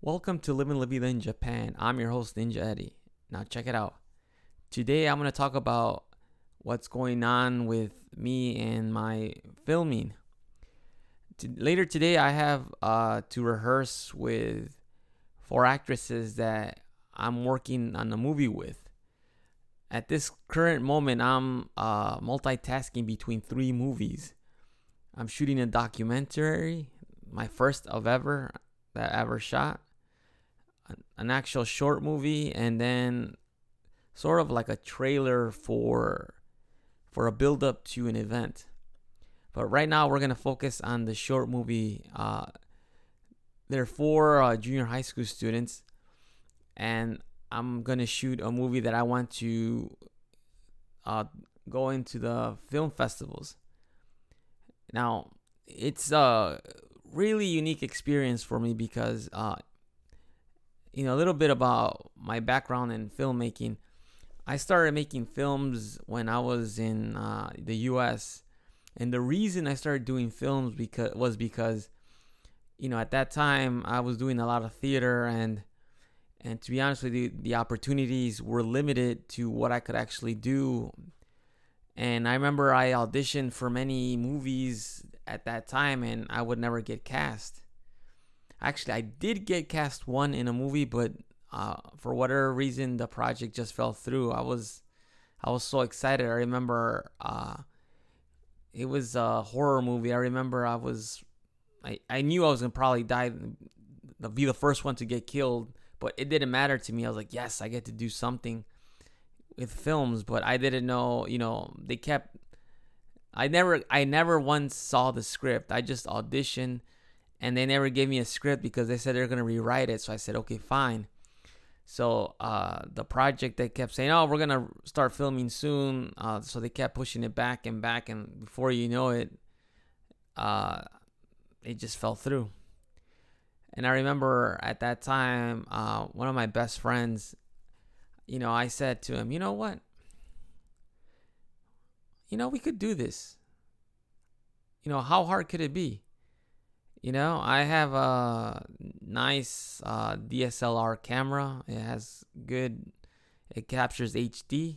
Welcome to Living La Vida in Japan. I'm your host, Ninja Eddie. Now check it out. Today I'm going to talk about what's going on with me and my filming. Later today I have to rehearse with 4 actresses that I'm working on a movie with. At this current moment I'm multitasking between 3 movies. I'm shooting a documentary, my first of ever that I ever shot. An actual short movie, and then sort of like a trailer for a build up to an event. But right now we're gonna focus on the short movie. There are 4 junior high school students, and I'm gonna shoot a movie that I want to go into the film festivals. Now it's a really unique experience for me because a little bit about my background in filmmaking. I started making films when I was in the U.S. And the reason I started doing films was because, at that time I was doing a lot of theater and to be honest with you, the opportunities were limited to what I could actually do. And I remember I auditioned for many movies at that time and I would never get cast. Actually, I did get cast one in a movie, but for whatever reason, the project just fell through. I was so excited. I remember it was a horror movie. I remember I knew I was gonna probably die, be the first one to get killed, but it didn't matter to me. I was like, yes, I get to do something with films, but I didn't know. I never once saw the script. I just auditioned. And they never gave me a script because they said they're going to rewrite it. So I said, okay, fine. So the project, they kept saying, oh, we're going to start filming soon. So they kept pushing it back and back. And before you know it, it just fell through. And I remember at that time, one of my best friends, I said to him, you know what? We could do this. How hard could it be? I have a nice DSLR camera. It has it captures HD.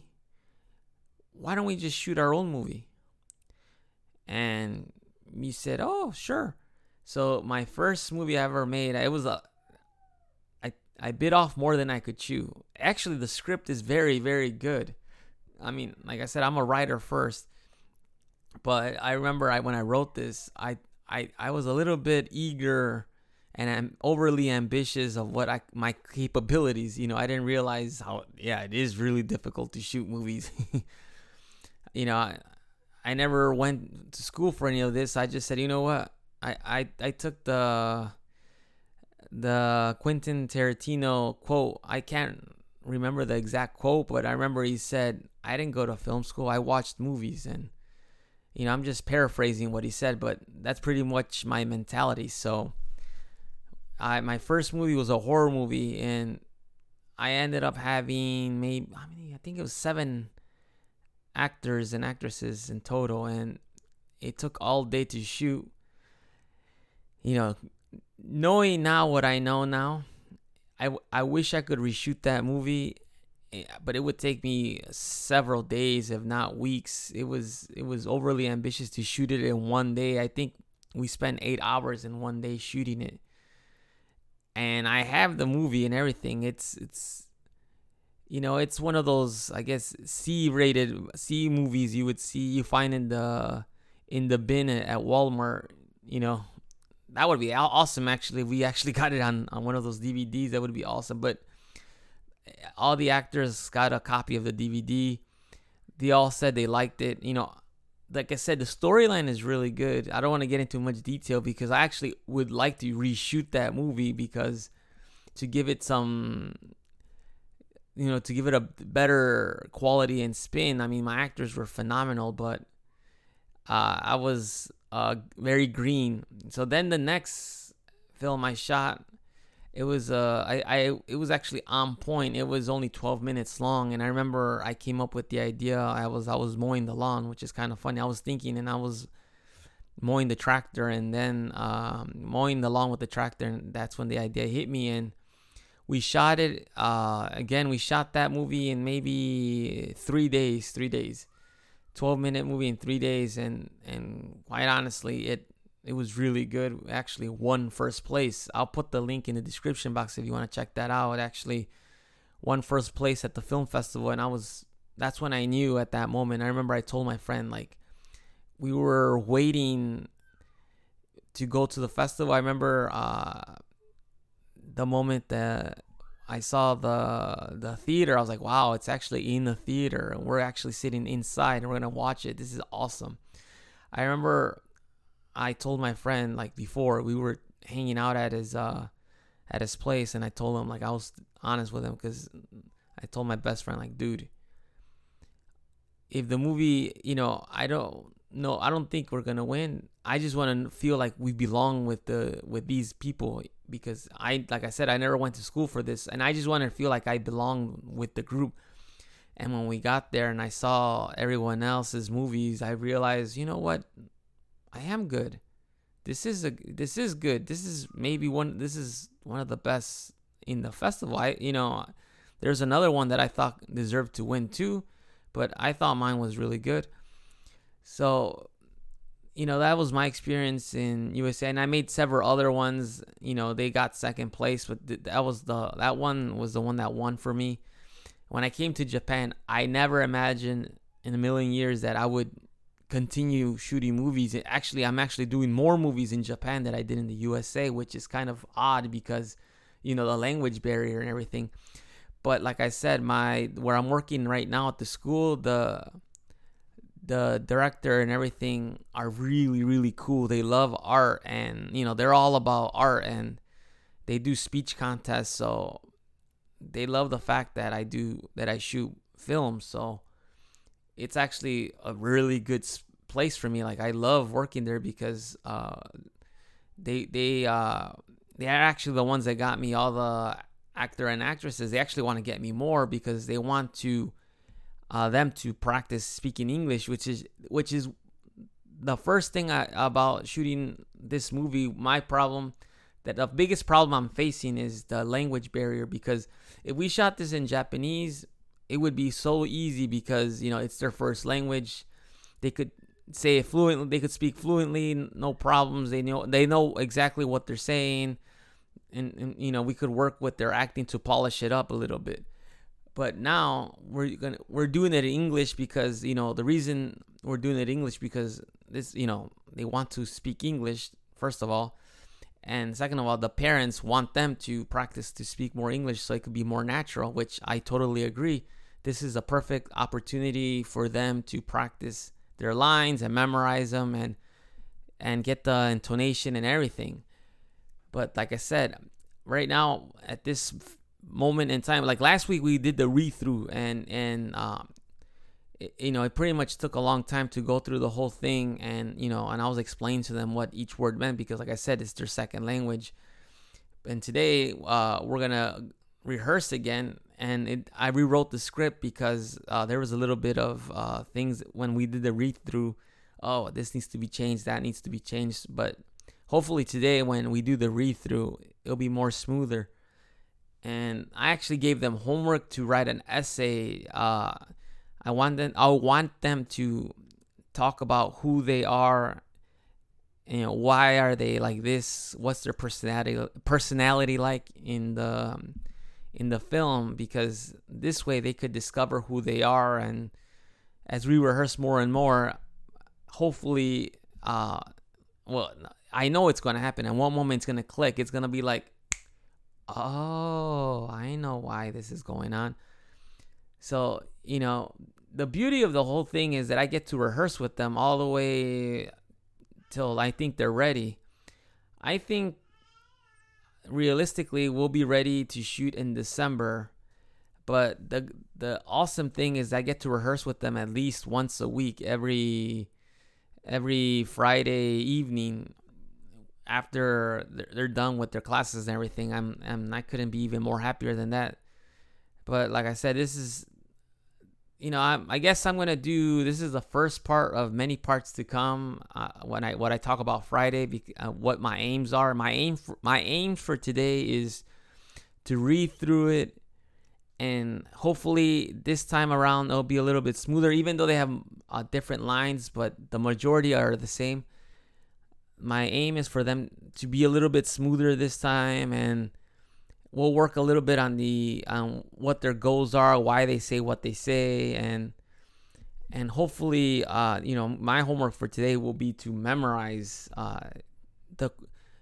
Why don't we just shoot our own movie? And you said, oh, sure. So my first movie I ever made, it was I bit off more than I could chew. Actually, the script is very, very good. I mean, like I said, I'm a writer first. But I remember when I wrote this, I was a little bit eager and I'm overly ambitious of what my capabilities. I didn't realize it is really difficult to shoot movies. I never went to school for any of this. I just said, you know what? I took the Quentin Tarantino quote. I can't remember the exact quote, but I remember he said, I didn't go to film school. I watched movies and I'm just paraphrasing what he said, but that's pretty much my mentality. So my first movie was a horror movie, and I ended up having I think it was 7 actors and actresses in total, and it took all day to shoot. Knowing now what I know now, I wish I could reshoot that movie, but it would take me several days, if not weeks. It was overly ambitious to shoot it in one day. I think we spent 8 hours in one day shooting it. And I have the movie and everything. It's one of those, I guess, C movies you find in the bin at Walmart. That would be awesome. Actually, if we actually got it on one of those DVDs, that would be awesome. But all the actors got a copy of the DVD. They all said they liked it. Like I said, the storyline is really good. I don't want to get into much detail because I actually would like to reshoot that movie because to give it to give it a better quality and spin. I mean, my actors were phenomenal, but I was very green. So then the next film I shot, it was it was actually on point. It was only 12 minutes long, and I remember I came up with the idea. I was mowing the lawn, which is kind of funny. I was thinking, and I was mowing the tractor, and then mowing the lawn with the tractor, and that's when the idea hit me. And we shot it again. We shot that movie in maybe 3 days, 12-minute movie in 3 days, and quite honestly, it was really good. We actually won first place. I'll put the link in the description box if you want to check that out. It actually won first place at the film festival, and that's when I knew at that moment. I remember I told my friend, like, we were waiting to go to the festival. I remember the moment that I saw the theater, I was like, wow, it's actually in the theater. And we're actually sitting inside and we're going to watch it. This is awesome. I remember I told my friend, like, before we were hanging out at his place, and I told him, like, I was honest with him, because I told my best friend, like, dude, if the movie, I don't think we're going to win. I just want to feel like we belong with these people, because I never went to school for this, and I just want to feel like I belong with the group. And when we got there and I saw everyone else's movies, I realized, you know what? I am good. This is good. This is one of the best in the festival. There's another one that I thought deserved to win too, but I thought mine was really good. So, that was my experience in USA, and I made several other ones. They got second place, but that one was the one that won for me. When I came to Japan, I never imagined in a million years that I would continue shooting movies. Actually, I'm actually doing more movies in Japan than I did in the USA, which is kind of odd because, the language barrier and everything. But like I said, where I'm working right now at the school, the director and everything are really, really cool. They love art, and they're all about art, and they do speech contests. So they love the fact that I shoot films. So it's actually a really good place for me. Like, I love working there because they are actually the ones that got me all the actor and actresses. They actually want to get me more because they want to them to practice speaking English, which is the first thing about shooting this movie. My problem, that the biggest problem I'm facing, is the language barrier, because if we shot this in Japanese, it would be so easy because, it's their first language. They could say it fluently. They could speak fluently, no problems. They know exactly what they're saying. And we could work with their acting to polish it up a little bit. But now we're doing it in English because, the reason we're doing it in English because this, they want to speak English, first of all. And second of all, the parents want them to practice to speak more English so it could be more natural, which I totally agree. This is a perfect opportunity for them to practice their lines and memorize them and get the intonation and everything. But like I said, right now at this moment in time, like last week we did the read-through, and it pretty much took a long time to go through the whole thing, and I was explaining to them what each word meant because, like I said, it's their second language. And today we're gonna rehearse again, and I rewrote the script because there was a little bit of things when we did the read-through. Oh, this needs to be changed, that needs to be changed, but hopefully today when we do the read-through, it'll be more smoother. And I actually gave them homework to write an essay. I want them to talk about who they are, why are they like this, what's their personality like in the film, because this way they could discover who they are. And as we rehearse more and more, hopefully, I know it's going to happen. At one moment, it's going to click. It's going to be like, oh, I know why this is going on. So, the beauty of the whole thing is that I get to rehearse with them all the way till I think they're ready. I think, realistically, we'll be ready to shoot in December. But the awesome thing is I get to rehearse with them at least once a week, every Friday evening after they're done with their classes and everything. I couldn't be even more happier than that. But like I said, this is you know, I guess I'm gonna do. This is the first part of many parts to come. When I talk about Friday, what my aims are. My aim for today is to read through it, and hopefully this time around it'll be a little bit smoother. Even though they have different lines, but the majority are the same. My aim is for them to be a little bit smoother this time, and we'll work a little bit on what their goals are, why they say what they say, and hopefully, you know, my homework for today will be to memorize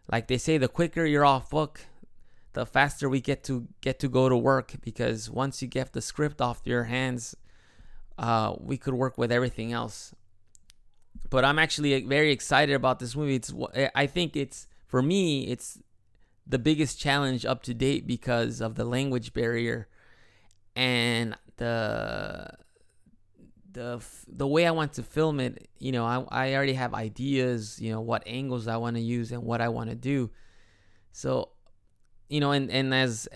like they say, the quicker you're off book, the faster we get to go to work, because once you get the script off your hands, we could work with everything else. But I'm actually very excited about this movie. I think it's for me, the biggest challenge up to date because of the language barrier and the way I want to film it. You know, I already have ideas, you know, what angles I want to use and what I want to do. So, you know, and as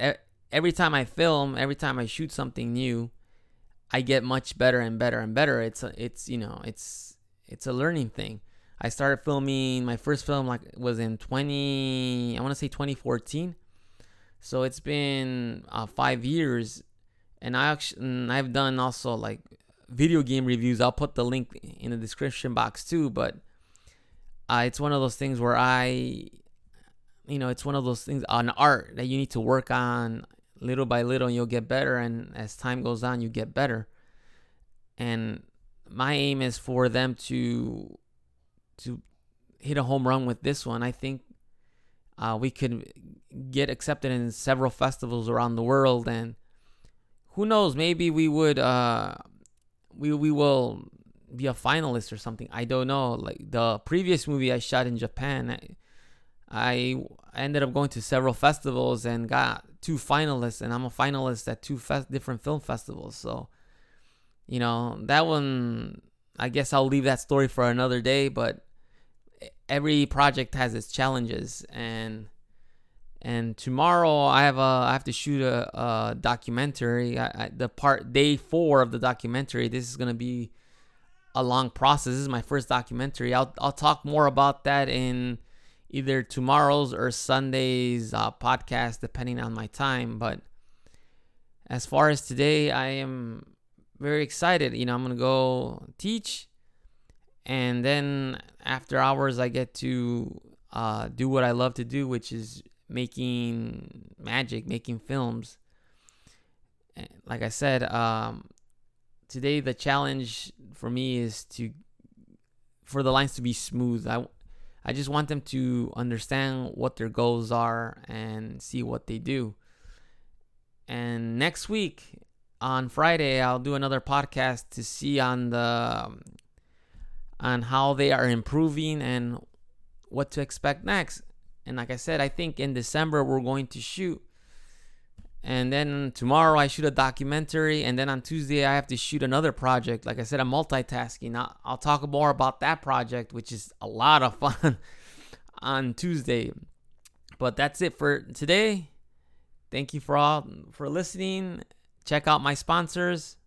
every time I film, every time I shoot something new, I get much better and better and better. It's a learning thing. I started filming, my first film was in 2014. So it's been 5 years, and I've done also like video game reviews. I'll put the link in the description box too, but it's one of those things where it's one of those things on art that you need to work on little by little, and you'll get better, and as time goes on you get better. And my aim is for them to hit a home run with this one. I think we could get accepted in several festivals around the world, and who knows, maybe we would we will be a finalist or something. I don't know. Like the previous movie I shot in Japan, I ended up going to several festivals and got 2 finalists, and I'm a finalist at 2 different film festivals. So, you know, that one, I guess I'll leave that story for another day, but every project has its challenges, and tomorrow I have to shoot a documentary. The day 4 of the documentary. This is gonna be a long process. This is my first documentary. I'll talk more about that in either tomorrow's or Sunday's podcast, depending on my time. But as far as today, I am very excited. You know, I'm gonna go teach, and then after hours I get to do what I love to do, which is making magic, making films. And like I said, today the challenge for me is for the lines to be smooth. I just want them to understand what their goals are and see what they do. And next week on Friday, I'll do another podcast to see on how they are improving and what to expect next. And like I said, I think in December we're going to shoot, and then tomorrow I shoot a documentary, and then on Tuesday I have to shoot another project. Like I said, I'm multitasking. I'll talk more about that project, which is a lot of fun, on Tuesday. But that's it for today. Thank you for listening. Check out my sponsors.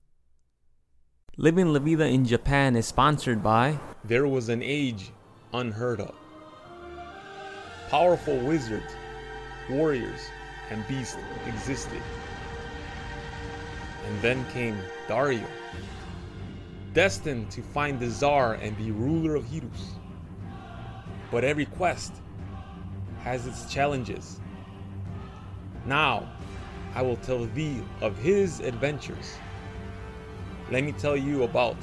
Living La Vida in Japan is sponsored by There Was an Age Unheard Of, powerful wizards, warriors, and beasts existed. And then came Dario, destined to find the Tsar and be ruler of Hiruus. But every quest has its challenges. Now, I will tell thee of his adventures. Let me tell you about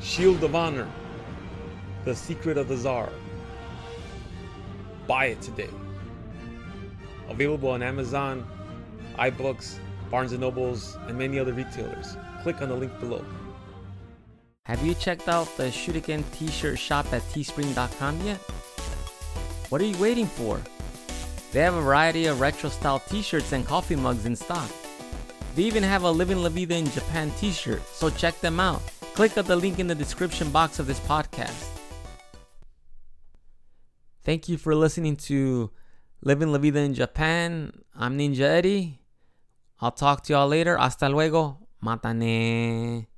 Shield of Honor, The Secret of the Czar. Buy it today. Available on Amazon, iBooks, Barnes & Nobles, and many other retailers. Click on the link below. Have you checked out the Shuriken t-shirt shop at teespring.com yet? What are you waiting for? They have a variety of retro-style t-shirts and coffee mugs in stock. They even have a Living La Vida in Japan t-shirt, so check them out. Click on the link in the description box of this podcast. Thank you for listening to Living La Vida in Japan. I'm Ninja Eddie. I'll talk to y'all later. Hasta luego. またねー。